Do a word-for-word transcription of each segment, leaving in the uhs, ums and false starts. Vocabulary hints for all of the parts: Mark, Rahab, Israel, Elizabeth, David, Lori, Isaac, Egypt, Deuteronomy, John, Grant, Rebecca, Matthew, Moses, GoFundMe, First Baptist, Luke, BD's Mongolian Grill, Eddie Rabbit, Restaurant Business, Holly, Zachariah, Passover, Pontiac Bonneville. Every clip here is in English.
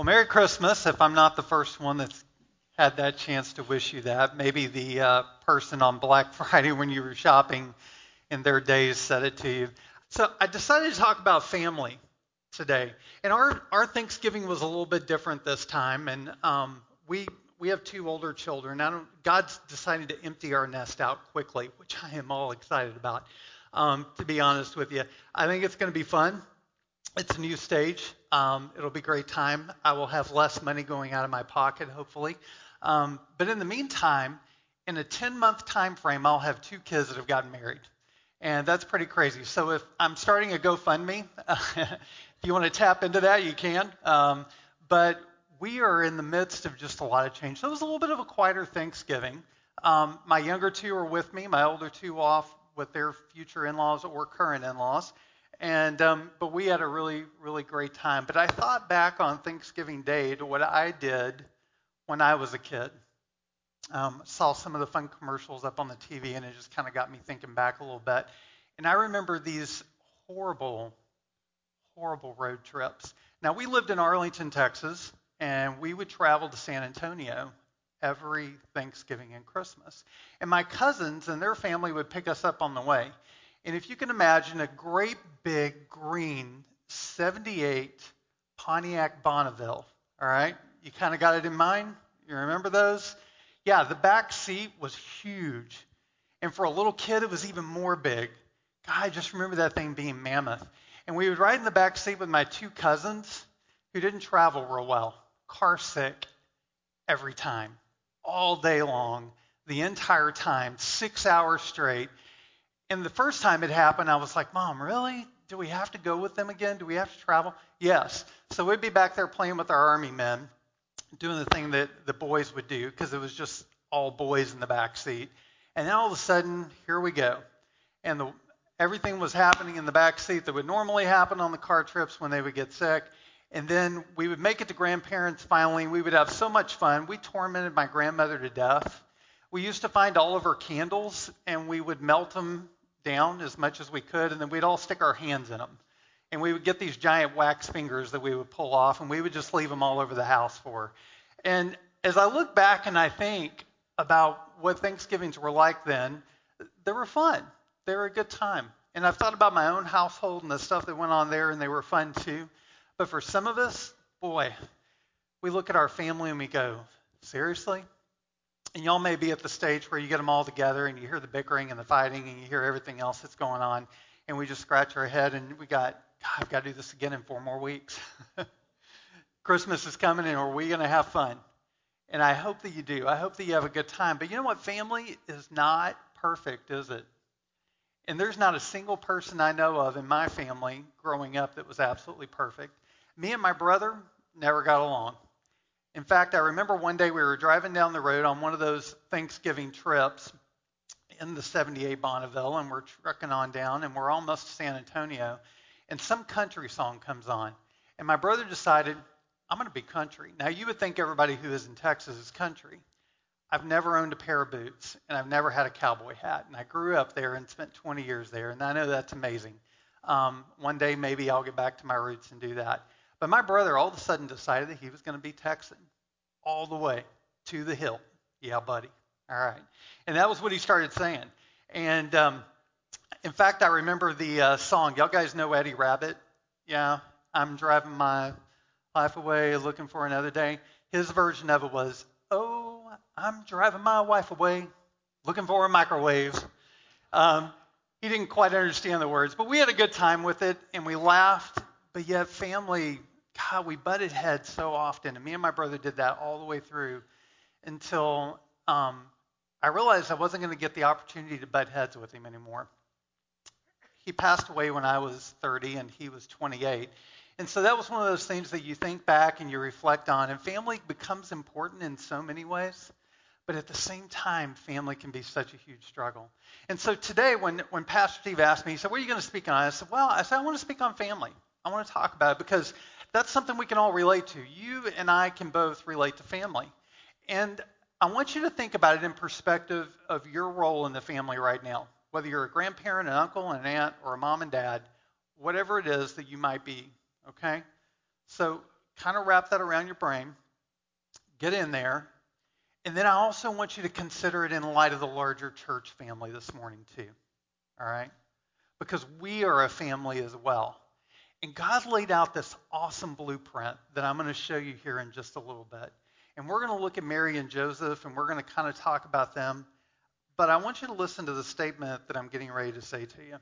Well, Merry Christmas, if I'm not the first one that's had that chance to wish you that. Maybe the uh, person on Black Friday when you were shopping in their days said it to you. So I decided to talk about family today. And our, our Thanksgiving was a little bit different this time. And um, we we have two older children. I don't, God's decided to empty our nest out quickly, which I am all excited about, um, to be honest with you. I think it's going to be fun. It's a new stage. Um, it'll be a great time. I will have less money going out of my pocket, hopefully. Um, but in the meantime, in a ten-month time frame, I'll have two kids that have gotten married. And that's pretty crazy. So if I'm starting a GoFundMe, if you want to tap into that, you can. Um, but we are in the midst of just a lot of change. So it was a little bit of a quieter Thanksgiving. Um, my younger two are with me. My older two off with their future in-laws or current in-laws. And um, but we had a really, really great time. But I thought back on Thanksgiving Day to what I did when I was a kid. Um, saw some of the fun commercials up on the T V, and it just kind of got me thinking back a little bit. And I remember these horrible, horrible road trips. Now, we lived in Arlington, Texas, and we would travel to San Antonio every Thanksgiving and Christmas. And my cousins and their family would pick us up on the way. And if you can imagine a great big green seventy-eight Pontiac Bonneville, all right? You kind of got it in mind? You remember those? Yeah, the back seat was huge. And for a little kid, it was even more big. God, I just remember that thing being mammoth. And we would ride in the back seat with my two cousins who didn't travel real well, car sick every time, all day long, the entire time, six hours straight. And the first time it happened, I was like, Mom, really? Do we have to go with them again? Do we have to travel? Yes. So we'd be back there playing with our army men, doing the thing that the boys would do, because it was just all boys in the back seat. And then all of a sudden, here we go. And the, everything was happening in the back seat that would normally happen on the car trips when they would get sick. And then we would make it to grandparents finally. We would have so much fun. We tormented my grandmother to death. We used to find all of her candles, and we would melt them down as much as we could, and then we'd all stick our hands in them, and we would get these giant wax fingers that we would pull off, and we would just leave them all over the house for her. And as I look back and I think about what Thanksgivings were like then, they were fun. They were a good time. And I've thought about my own household and the stuff that went on there, and they were fun too. But for some of us, boy, we look at our family and we go, seriously? And y'all may be at the stage where you get them all together and you hear the bickering and the fighting and you hear everything else that's going on, and we just scratch our head and we got, God, I've got to do this again in four more weeks. Christmas is coming, and are we going to have fun? And I hope that you do. I hope that you have a good time. But you know what? Family is not perfect, is it? And there's not a single person I know of in my family growing up that was absolutely perfect. Me and my brother never got along. In fact, I remember one day we were driving down the road on one of those Thanksgiving trips in the seventy-eight Bonneville, and we're trucking on down, and we're almost to San Antonio, and some country song comes on. And my brother decided, I'm going to be country. Now, you would think everybody who is in Texas is country. I've never owned a pair of boots, and I've never had a cowboy hat, and I grew up there and spent twenty years there, and I know that's amazing. Um, one day, maybe I'll get back to my roots and do that. But my brother all of a sudden decided that he was going to be Texan all the way to the hill. Yeah, buddy. All right. And that was what he started saying. And, um, in fact, I remember the uh, song. Y'all guys know Eddie Rabbit? Yeah. I'm driving my life away looking for another day. His version of it was, oh, I'm driving my wife away looking for a microwave. Um, he didn't quite understand the words. But we had a good time with it, and we laughed. But yet family... God, we butted heads so often, and me and my brother did that all the way through until um, I realized I wasn't going to get the opportunity to butt heads with him anymore. He passed away when I was thirty, and he was twenty-eight. And so that was one of those things that you think back and you reflect on, and family becomes important in so many ways. But at the same time, family can be such a huge struggle. And so today, when, when Pastor Steve asked me, he said, what are you going to speak on? I said, well, I said, I want to speak on family. I want to talk about it because that's something we can all relate to. You and I can both relate to family. And I want you to think about it in perspective of your role in the family right now, whether you're a grandparent, an uncle, an aunt, or a mom and dad, whatever it is that you might be, okay? So kind of wrap that around your brain, get in there, and then I also want you to consider it in light of the larger church family this morning too, all right? Because we are a family as well. And God laid out this awesome blueprint that I'm going to show you here in just a little bit. And we're going to look at Mary and Joseph, and we're going to kind of talk about them. But I want you to listen to the statement that I'm getting ready to say to you.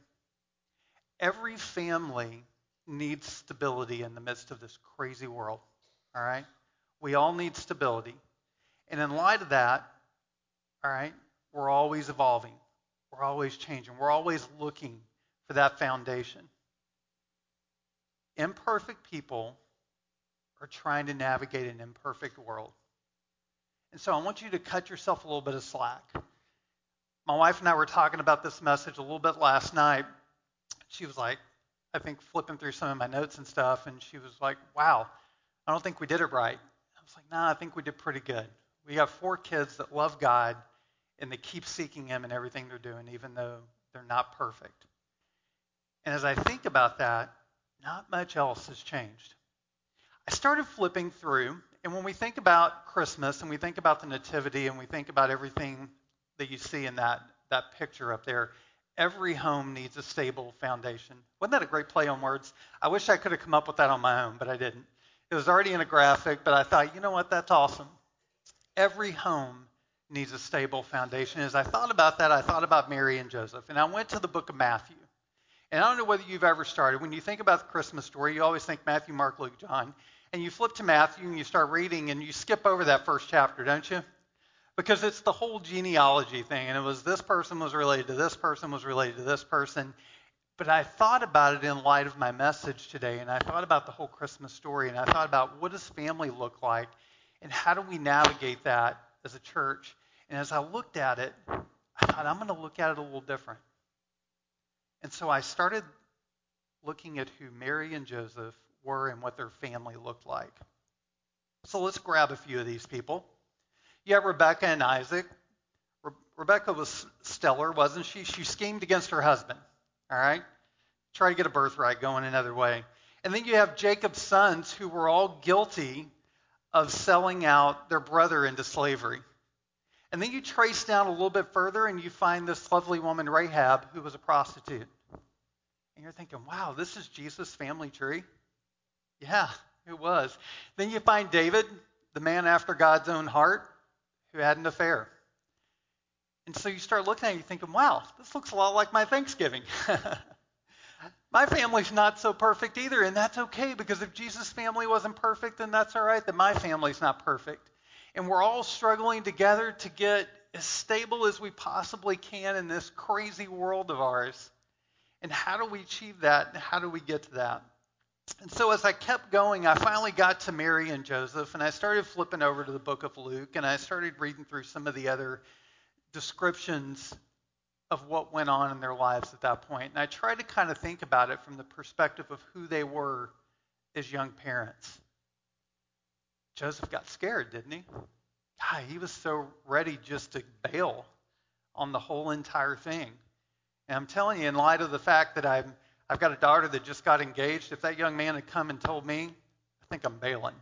Every family needs stability in the midst of this crazy world, all right? We all need stability. And in light of that, all right, we're always evolving. We're always changing. We're always looking for that foundation. Imperfect people are trying to navigate an imperfect world. And so I want you to cut yourself a little bit of slack. My wife and I were talking about this message a little bit last night. She was like, I think flipping through some of my notes and stuff, and she was like, wow, I don't think we did it right. I was like, nah, I think we did pretty good. We got four kids that love God, and they keep seeking Him in everything they're doing, even though they're not perfect. And as I think about that, not much else has changed. I started flipping through, and when we think about Christmas and we think about the Nativity and we think about everything that you see in that, that picture up there, every home needs a stable foundation. Wasn't that a great play on words? I wish I could have come up with that on my own, but I didn't. It was already in a graphic, but I thought, you know what, that's awesome. Every home needs a stable foundation. As I thought about that, I thought about Mary and Joseph, and I went to the book of Matthew. And I don't know whether you've ever started. When you think about the Christmas story, you always think Matthew, Mark, Luke, John. And you flip to Matthew and you start reading and you skip over that first chapter, don't you? Because it's the whole genealogy thing. And it was this person was related to this person was related to this person. But I thought about it in light of my message today. And I thought about the whole Christmas story. And I thought about what does family look like? And how do we navigate that as a church? And as I looked at it, I thought I'm going to look at it a little different. And so I started looking at who Mary and Joseph were and what their family looked like. So let's grab a few of these people. You have Rebecca and Isaac. Re- Rebecca was stellar, wasn't she? She schemed against her husband, all right? Try to get a birthright going another way. And then you have Jacob's sons who were all guilty of selling out their brother into slavery. And then you trace down a little bit further and you find this lovely woman, Rahab, who was a prostitute. And you're thinking, wow, this is Jesus' family tree? Yeah, it was. Then you find David, the man after God's own heart, who had an affair. And so you start looking at it and you're thinking, wow, this looks a lot like my Thanksgiving. My family's not so perfect either, and that's okay, because if Jesus' family wasn't perfect, then that's all right that my family's not perfect. And we're all struggling together to get as stable as we possibly can in this crazy world of ours. And how do we achieve that? And how do we get to that? And so as I kept going, I finally got to Mary and Joseph, and I started flipping over to the book of Luke, and I started reading through some of the other descriptions of what went on in their lives at that point. And I tried to kind of think about it from the perspective of who they were as young parents. Joseph got scared, didn't he? God, he was so ready just to bail on the whole entire thing. And I'm telling you, in light of the fact that I'm, I've got a daughter that just got engaged, if that young man had come and told me, I think I'm bailing.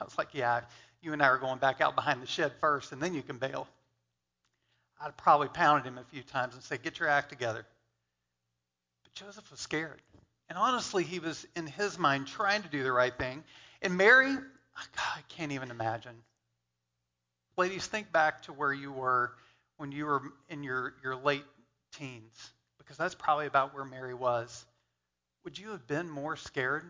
I was like, yeah, you and I are going back out behind the shed first, and then you can bail. I'd probably pounded him a few times and said, get your act together. But Joseph was scared. And honestly, he was, in his mind, trying to do the right thing. And Mary... God, I can't even imagine. Ladies, think back to where you were when you were in your, your late teens, because that's probably about where Mary was. Would you have been more scared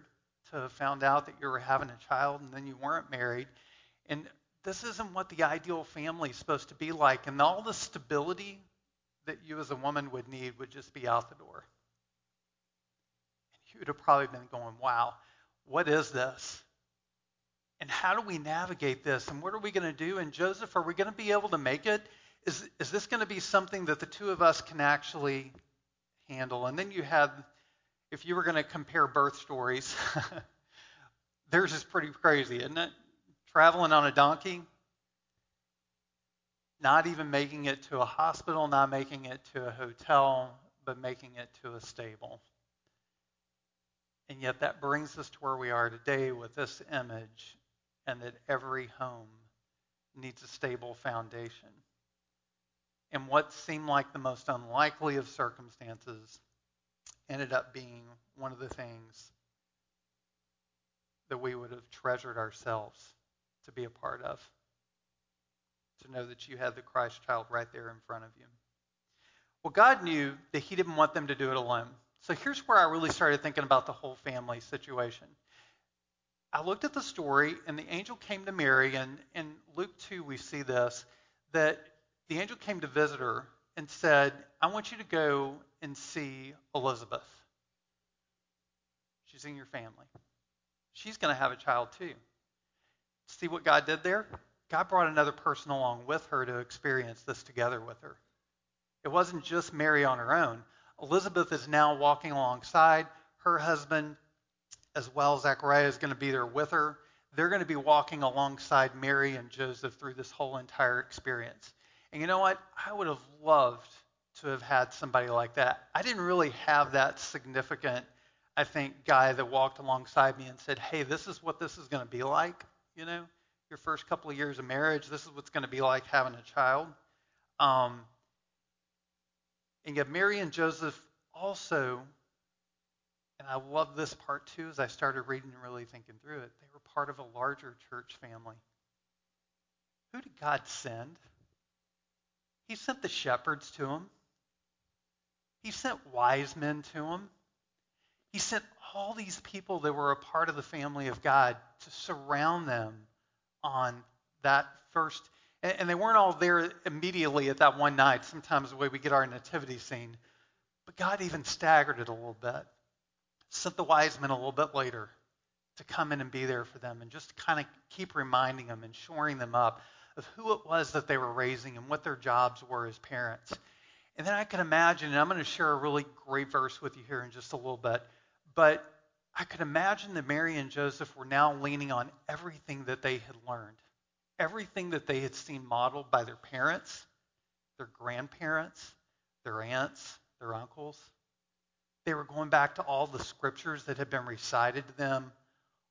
to have found out that you were having a child and then you weren't married? And this isn't what the ideal family is supposed to be like, and all the stability that you as a woman would need would just be out the door. And you would have probably been going, wow, what is this? And how do we navigate this? And what are we going to do? And Joseph, are we going to be able to make it? Is is this going to be something that the two of us can actually handle? And then you have, if you were going to compare birth stories, theirs is pretty crazy, isn't it? Traveling on a donkey, not even making it to a hospital, not making it to a hotel, but making it to a stable. And yet that brings us to where we are today with this image, and that every home needs a stable foundation. And what seemed like the most unlikely of circumstances ended up being one of the things that we would have treasured ourselves to be a part of, to know that you had the Christ child right there in front of you. Well, God knew that he didn't want them to do it alone. So here's where I really started thinking about the whole family situation. I looked at the story, and the angel came to Mary, and in Luke two we see this, that the angel came to visit her and said, I want you to go and see Elizabeth. She's in your family. She's going to have a child too. See what God did there? God brought another person along with her to experience this together with her. It wasn't just Mary on her own. Elizabeth is now walking alongside her husband as well. Zachariah is going to be there with her. They're going to be walking alongside Mary and Joseph through this whole entire experience. And you know what? I would have loved to have had somebody like that. I didn't really have that significant, I think, guy that walked alongside me and said, hey, this is what this is going to be like, you know, your first couple of years of marriage. This is what's going to be like having a child. Um, and yet Mary and Joseph also, and I love this part too, as I started reading and really thinking through it, they were part of a larger church family. Who did God send? He sent the shepherds to him. He sent wise men to him. He sent all these people that were a part of the family of God to surround them on that first. And, and they weren't all there immediately at that one night. Sometimes the way we get our nativity scene. But God even staggered it a little bit. Sent the wise men a little bit later to come in and be there for them and just kind of keep reminding them and shoring them up of who it was that they were raising and what their jobs were as parents. And then I could imagine, and I'm going to share a really great verse with you here in just a little bit, but I could imagine that Mary and Joseph were now leaning on everything that they had learned, everything that they had seen modeled by their parents, their grandparents, their aunts, their uncles. They were going back to all the scriptures that had been recited to them,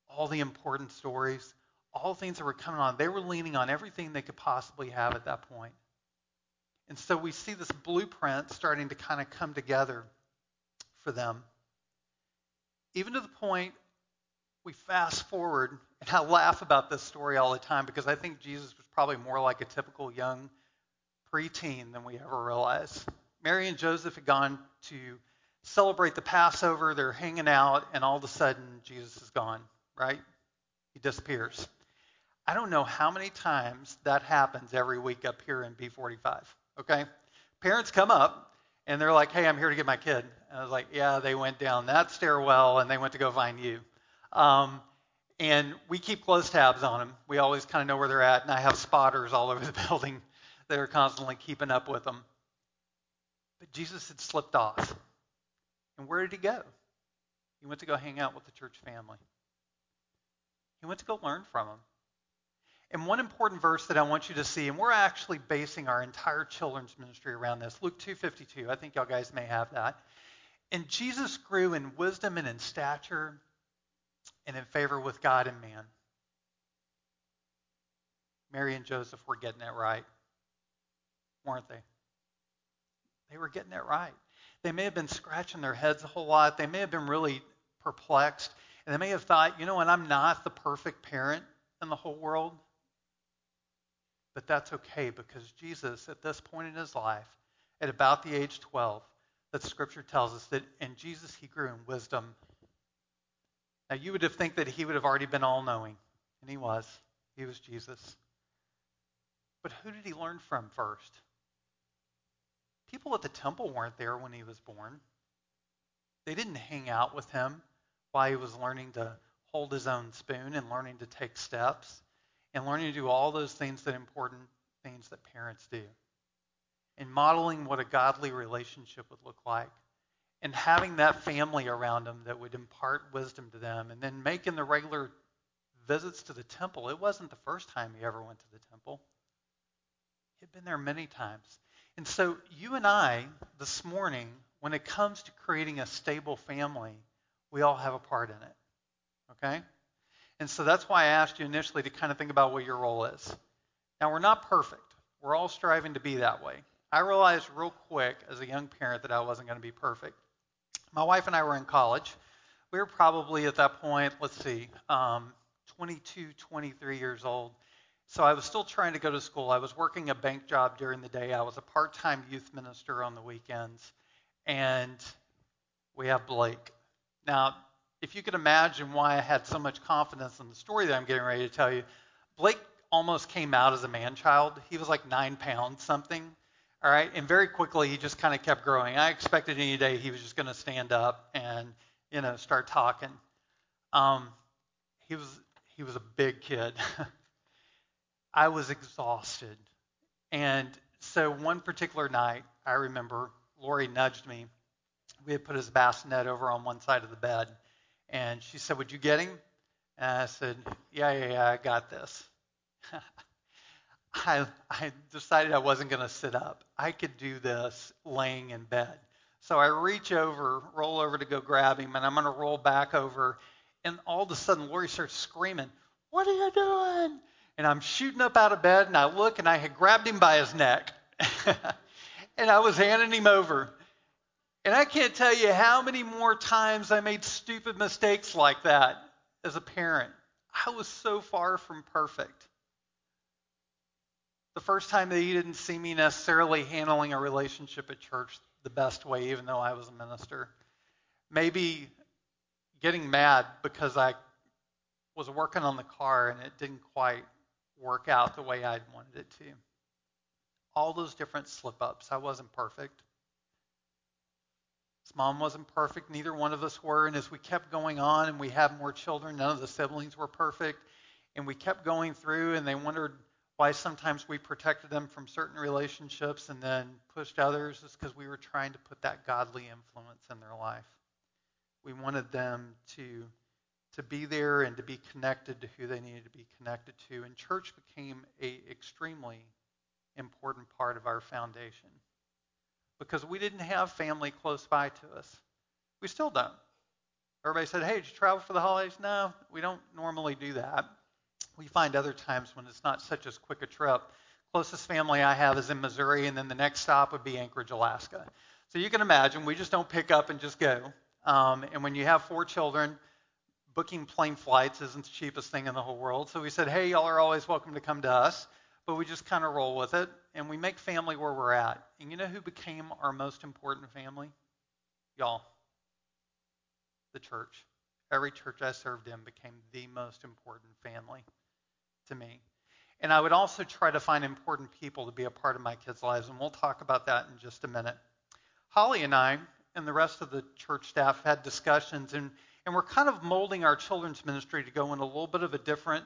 all the important stories, all things that were coming on. They were leaning on everything they could possibly have at that point. And so we see this blueprint starting to kind of come together for them. Even to the point, we fast forward, and I laugh about this story all the time because I think Jesus was probably more like a typical young preteen than we ever realized. Mary and Joseph had gone to celebrate the Passover. They're hanging out, and all of a sudden, Jesus is gone, right? He disappears. I don't know how many times that happens every week up here in B forty-five, okay? Parents come up, and they're like, hey, I'm here to get my kid. And I was like, yeah, they went down that stairwell, and they went to go find you. Um, and we keep close tabs on them. We always kind of know where they're at, and I have spotters all over the building that are constantly keeping up with them. But Jesus had slipped off. And where did he go? He went to go hang out with the church family. He went to go learn from them. And one important verse that I want you to see, and we're actually basing our entire children's ministry around this, Luke two fifty-two. I think y'all guys may have that. And Jesus grew in wisdom and in stature and in favor with God and man. Mary and Joseph were getting it right, weren't they? They were getting it right. They may have been scratching their heads a whole lot. They may have been really perplexed. And they may have thought, you know what, I'm not the perfect parent in the whole world. But that's okay, because Jesus, at this point in his life, at about the age twelve, that Scripture tells us that in Jesus he grew in wisdom. Now you would have think that he would have already been all-knowing, and he was. He was Jesus. But who did he learn from first? People at the temple weren't there when he was born. They didn't hang out with him while he was learning to hold his own spoon and learning to take steps and learning to do all those things that important things that parents do, and modeling what a godly relationship would look like, and having that family around them that would impart wisdom to them, and then making the regular visits to the temple. It wasn't the first time he ever went to the temple. He'd been there many times. And so you and I, this morning, when it comes to creating a stable family, We all have a part in it, okay? And so that's why I asked you initially to kind of think about what your role is. Now, we're not perfect. We're all striving to be that way. I realized real quick as a young parent that I wasn't going to be perfect. My wife and I were in college. We were probably at that point, let's see, um, twenty-two, twenty-three years old. So I was still trying to go to school. I was working a bank job during the day. I was a part-time youth minister on the weekends. And we have Blake. Now, if you could imagine why I had so much confidence in the story that I'm getting ready to tell you, Blake almost came out as a man-child. He was like nine pounds something, all right? And very quickly, he just kind of kept growing. I expected any day he was just going to stand up and, you know, start talking. Um, he was he was a big kid. I was exhausted. And so one particular night, I remember Lori nudged me. We had put his bassinet over on one side of the bed. And she said, would you get him? And I said, yeah, yeah, yeah, I got this. I, I decided I wasn't going to sit up. I could do this laying in bed. So I reach over, roll over to go grab him, and I'm going to roll back over. And all of a sudden, Lori starts screaming, what are you doing? And I'm shooting up out of bed, and I look, and I had grabbed him by his neck. And I was handing him over. And I can't tell you how many more times I made stupid mistakes like that as a parent. I was so far from perfect. The first time that he didn't see me necessarily handling a relationship at church the best way, even though I was a minister. Maybe getting mad because I was working on the car and it didn't quite work out the way I'd wanted it to. All those different slip-ups. I wasn't perfect. His mom wasn't perfect. Neither one of us were. And as we kept going on and we had more children, none of the siblings were perfect. And we kept going through, and they wondered why sometimes we protected them from certain relationships and then pushed others. It's because we were trying to put that godly influence in their life. We wanted them to, to be there and to be connected to who they needed to be connected to. And church became an extremely important part of our foundation. Because we didn't have family close by to us. We still don't. Everybody said, hey, did you travel for the holidays? No, we don't normally do that. We find other times when it's not such as quick a trip. Closest family I have is in Missouri, and then the next stop would be Anchorage, Alaska. So you can imagine, we just don't pick up and just go. Um, and when you have four children, booking plane flights isn't the cheapest thing in the whole world. So we said, hey, y'all are always welcome to come to us. But we just kind of roll with it, and we make family where we're at. And you know who became our most important family? Y'all. The church. Every church I served in became the most important family to me. And I would also try to find important people to be a part of my kids' lives, and we'll talk about that in just a minute. Holly and I and the rest of the church staff had discussions, and, and we're kind of molding our children's ministry to go in a little bit of a different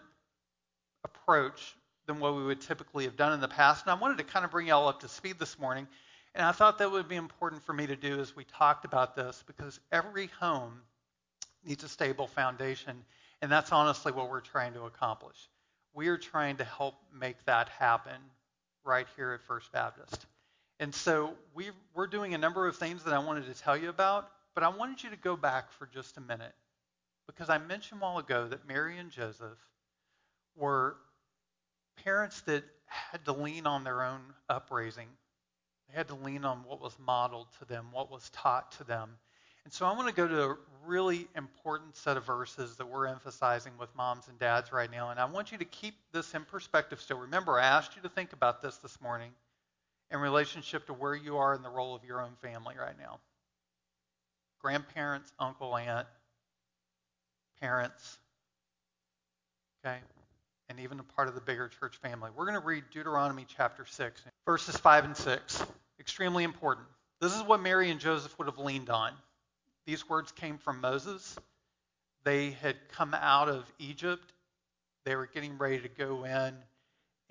approach than what we would typically have done in the past. And I wanted to kind of bring you all up to speed this morning. And I thought that would be important for me to do as we talked about this, because every home needs a stable foundation. And that's honestly what we're trying to accomplish. We are trying to help make that happen right here at First Baptist. And so we've, we're doing a number of things that I wanted to tell you about, but I wanted you to go back for just a minute, because I mentioned a while ago that Mary and Joseph were parents that had to lean on their own upraising. They had to lean on what was modeled to them, what was taught to them. And so I want to go to a really important set of verses that we're emphasizing with moms and dads right now. And I want you to keep this in perspective still. Remember, I asked you to think about this this morning in relationship to where you are in the role of your own family right now. Grandparents, uncle, aunt, parents, okay? And even a part of the bigger church family. We're going to read Deuteronomy chapter six, verses five and six. Extremely important. This is what Mary and Joseph would have leaned on. These words came from Moses. They had come out of Egypt. They were getting ready to go in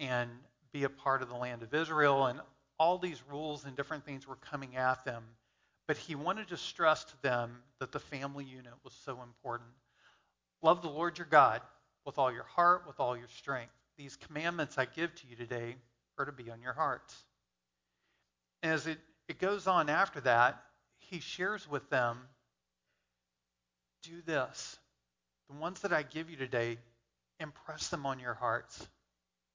and be a part of the land of Israel, and all these rules and different things were coming at them. But he wanted to stress to them that the family unit was so important. Love the Lord your God with all your heart, with all your strength. These commandments I give to you today are to be on your hearts. And as it, it goes on after that, he shares with them, do this. The ones that I give you today, impress them on your hearts.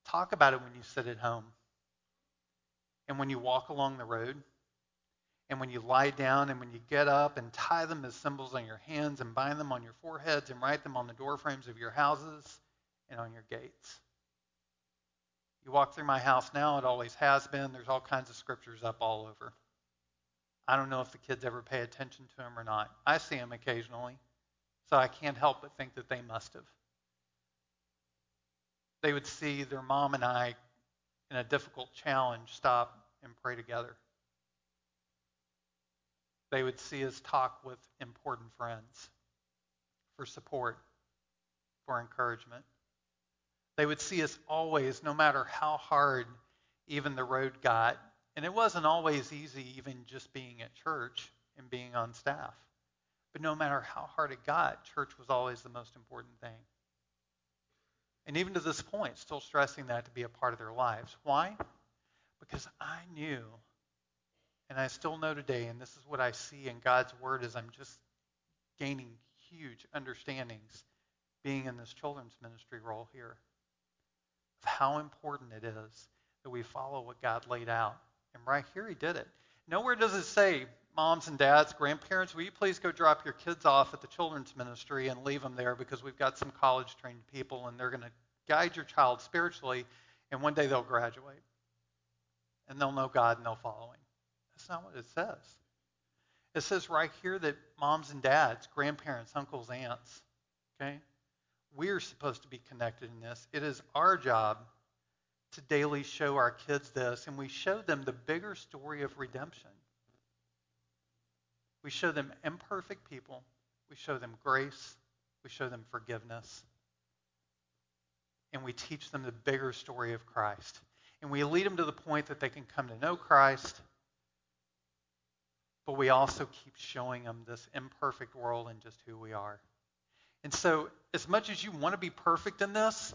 Talk about it when you sit at home, and when you walk along the road, and when you lie down, and when you get up, and tie them as symbols on your hands, and bind them on your foreheads, and write them on the doorframes of your houses and on your gates. You walk through my house now, it always has been. There's all kinds of scriptures up all over. I don't know if the kids ever pay attention to them or not. I see them occasionally, so I can't help but think that they must have. They would see their mom and I in a difficult challenge stop and pray together. They would see us talk with important friends for support, for encouragement. They would see us always, no matter how hard even the road got. And it wasn't always easy, even just being at church and being on staff. But no matter how hard it got, church was always the most important thing. And even to this point, still stressing that to be a part of their lives. Why? Because I knew, and I still know today, and this is what I see in God's Word as I'm just gaining huge understandings, being in this children's ministry role here, of how important it is that we follow what God laid out. And right here he did it. Nowhere does it say, moms and dads, grandparents, will you please go drop your kids off at the children's ministry and leave them there because we've got some college-trained people and they're going to guide your child spiritually, and one day they'll graduate, and they'll know God and they'll follow him. That's not what it says. It says right here that moms and dads, grandparents, uncles, aunts, okay, we're supposed to be connected in this. It is our job to daily show our kids this, and we show them the bigger story of redemption. We show them imperfect people. We show them grace. We show them forgiveness. And we teach them the bigger story of Christ. And we lead them to the point that they can come to know Christ, but we also keep showing them this imperfect world and just who we are. And so as much as you want to be perfect in this,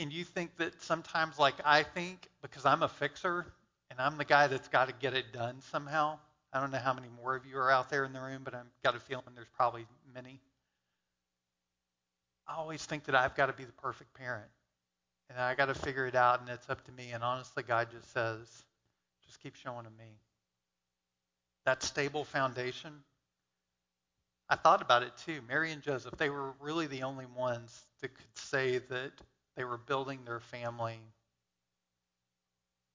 and you think that sometimes like I think, because I'm a fixer, and I'm the guy that's got to get it done somehow, I don't know how many more of you are out there in the room, but I've got a feeling there's probably many. I always think that I've got to be the perfect parent, and I got to figure it out, and it's up to me. And honestly, God just says, just keep showing them me. That stable foundation, I thought about it too. Mary and Joseph, they were really the only ones that could say that they were building their family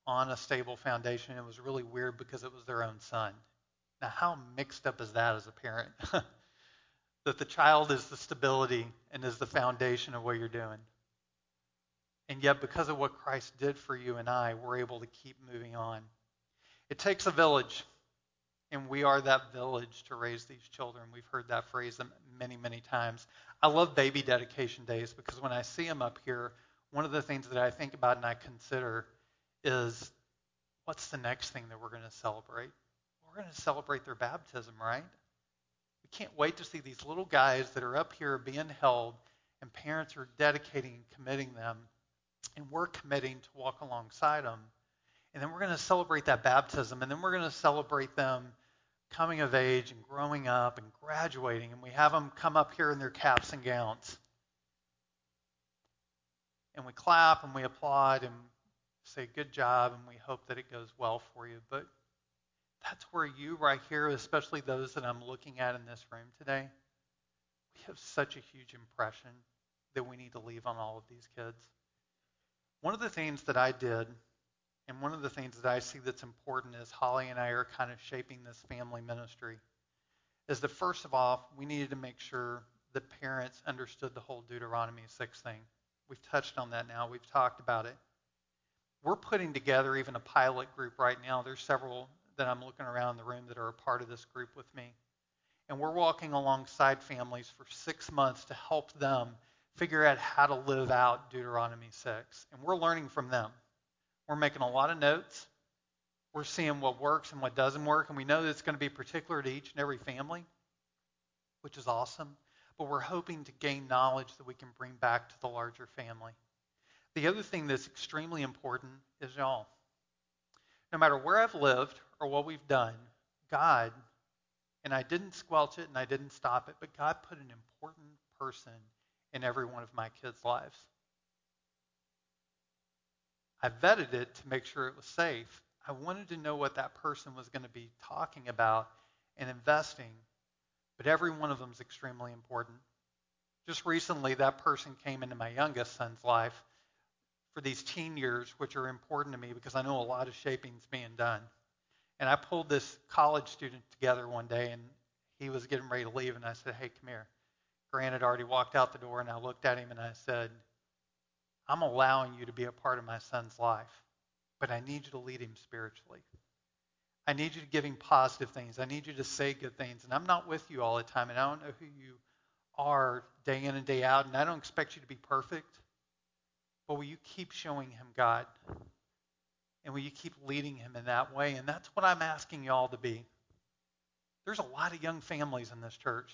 on a stable foundation. It was really weird because it was their own son. Now, how mixed up is that as a parent? That the child is the stability and is the foundation of what you're doing. And yet, because of what Christ did for you and I, we're able to keep moving on. It takes a village, and we are that village to raise these children. We've heard that phrase many, many times. I love baby dedication days because when I see them up here, one of the things that I think about and I consider is, what's the next thing that we're going to celebrate? We're going to celebrate their baptism, right? We can't wait to see these little guys that are up here being held, and parents are dedicating and committing them, and we're committing to walk alongside them. And then we're going to celebrate that baptism, and then we're going to celebrate them coming of age and growing up and graduating, and we have them come up here in their caps and gowns. And we clap, and we applaud, and say good job, and we hope that it goes well for you. But that's where you right here, especially those that I'm looking at in this room today, we have such a huge impression that we need to leave on all of these kids. One of the things that I did, and one of the things that I see that's important is Holly and I are kind of shaping this family ministry, is that first of all, we needed to make sure the parents understood the whole Deuteronomy six thing. We've touched on that now. We've talked about it. We're putting together even a pilot group right now. There's several that I'm looking around the room that are a part of this group with me. And we're walking alongside families for six months to help them figure out how to live out Deuteronomy six. And we're learning from them. We're making a lot of notes. We're seeing what works and what doesn't work. And we know that it's going to be particular to each and every family, which is awesome. But we're hoping to gain knowledge that we can bring back to the larger family. The other thing that's extremely important is y'all. No matter where I've lived or what we've done, God, and I didn't squelch it, and I didn't stop it, but God put an important person in every one of my kids' lives. I vetted it to make sure it was safe. I wanted to know what that person was going to be talking about and investing, but every one of them is extremely important. Just recently, that person came into my youngest son's life for these teen years, which are important to me because I know a lot of shaping is being done. And I pulled this college student together one day, and he was getting ready to leave, and I said, hey, come here. Grant had already walked out the door, and I looked at him, and I said, I'm allowing you to be a part of my son's life, but I need you to lead him spiritually. I need you to give him positive things. I need you to say good things, and I'm not with you all the time, and I don't know who you are day in and day out, and I don't expect you to be perfect, but will you keep showing him God? And will you keep leading him in that way? And that's what I'm asking you all to be. There's a lot of young families in this church.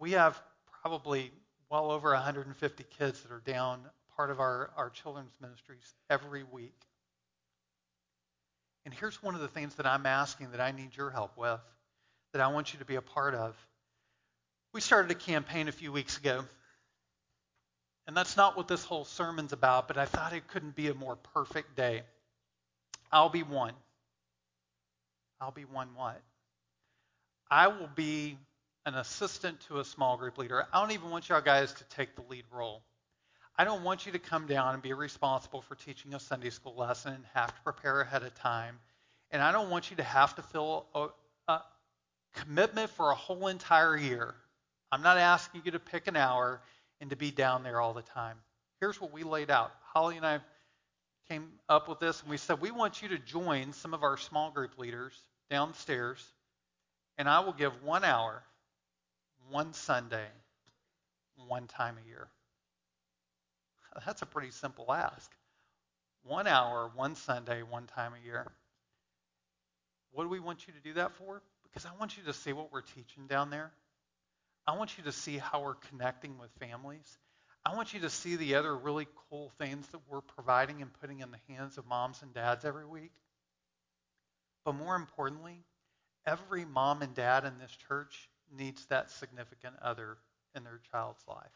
We have probably well over one hundred fifty kids that are down part of our, our children's ministries every week. And here's one of the things that I'm asking that I need your help with, that I want you to be a part of. We started a campaign a few weeks ago. And that's not what this whole sermon's about, but I thought it couldn't be a more perfect day. I'll be one. I'll be one what? I will be an assistant to a small group leader. I don't even want y'all guys to take the lead role. I don't want you to come down and be responsible for teaching a Sunday school lesson and have to prepare ahead of time. And I don't want you to have to fill a, a commitment for a whole entire year. I'm not asking you to pick an hour and to be down there all the time. Here's what we laid out. Holly and I came up with this, and we said, we want you to join some of our small group leaders downstairs, and I will give one hour, one Sunday, one time a year. That's a pretty simple ask. One hour, one Sunday, one time a year. What do we want you to do that for? Because I want you to see what we're teaching down there. I want you to see how we're connecting with families. I want you to see the other really cool things that we're providing and putting in the hands of moms and dads every week. But more importantly, every mom and dad in this church needs that significant other in their child's life.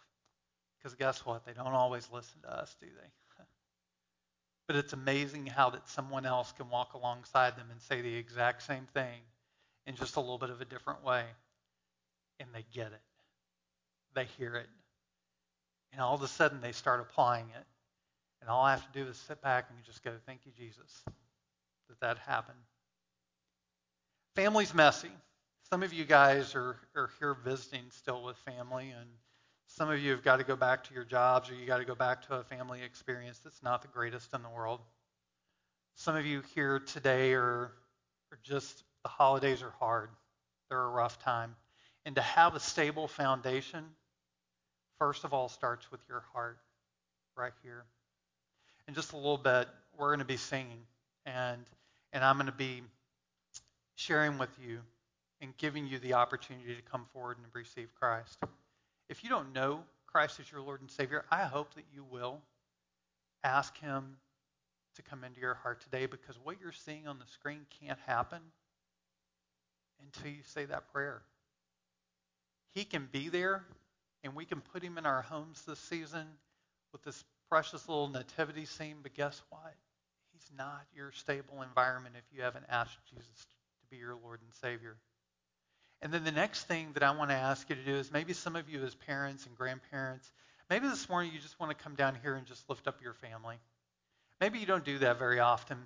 Because guess what? They don't always listen to us, do they? But it's amazing how that someone else can walk alongside them and say the exact same thing in just a little bit of a different way. And they get it. They hear it. And all of a sudden, they start applying it. And all I have to do is sit back and just go, thank you, Jesus, that that happened. Family's messy. Some of you guys are, are here visiting still with family, and some of you have got to go back to your jobs, or you got to go back to a family experience that's not the greatest in the world. Some of you here today are, are just, the holidays are hard. They're a rough time. And to have a stable foundation, first of all, starts with your heart right here. In just a little bit, we're going to be singing, and and I'm going to be sharing with you and giving you the opportunity to come forward and receive Christ. If you don't know Christ as your Lord and Savior, I hope that you will ask him to come into your heart today, because what you're seeing on the screen can't happen until you say that prayer. He can be there. And we can put him in our homes this season with this precious little nativity scene. But guess what? He's not your stable environment if you haven't asked Jesus to be your Lord and Savior. And then the next thing that I want to ask you to do is, maybe some of you as parents and grandparents, maybe this morning you just want to come down here and just lift up your family. Maybe you don't do that very often.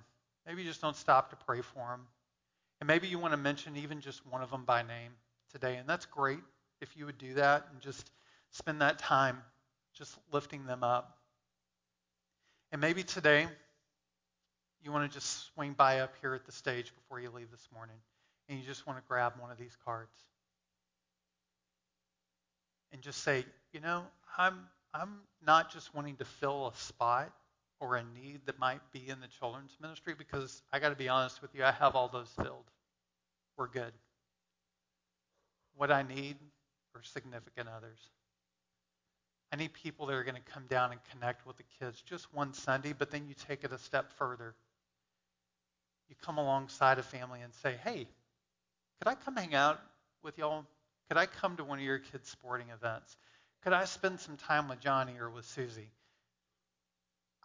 Maybe you just don't stop to pray for them. And maybe you want to mention even just one of them by name today. And that's great if you would do that and just spend that time just lifting them up. And maybe today you want to just swing by up here at the stage before you leave this morning, and you just want to grab one of these cards and just say, you know, I'm I'm not just wanting to fill a spot or a need that might be in the children's ministry, because I got to be honest with you, I have all those filled. We're good. What I need are significant others. I need people that are going to come down and connect with the kids just one Sunday, but then you take it a step further. You come alongside a family and say, hey, could I come hang out with y'all? Could I come to one of your kids' sporting events? Could I spend some time with Johnny or with Susie?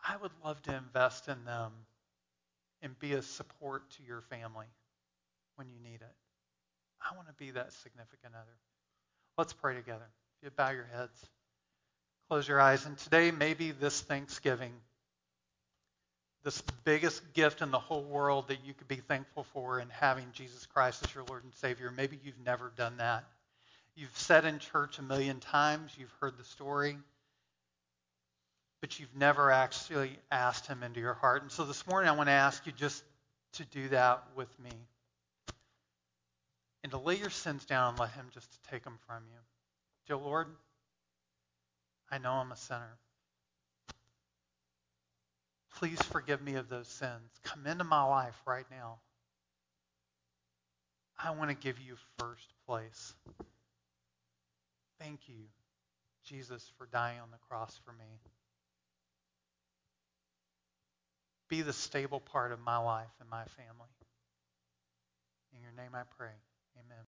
I would love to invest in them and be a support to your family when you need it. I want to be that significant other. Let's pray together. If you bow your heads, close your eyes. And today, maybe this Thanksgiving, this biggest gift in the whole world that you could be thankful for in having Jesus Christ as your Lord and Savior, maybe you've never done that. You've sat in church a million times. You've heard the story. But you've never actually asked him into your heart. And so this morning I want to ask you just to do that with me and to lay your sins down and let him just take them from you. Dear Lord, I know I'm a sinner. Please forgive me of those sins. Come into my life right now. I want to give you first place. Thank you, Jesus, for dying on the cross for me. Be the stable part of my life and my family. In your name I pray. Amen.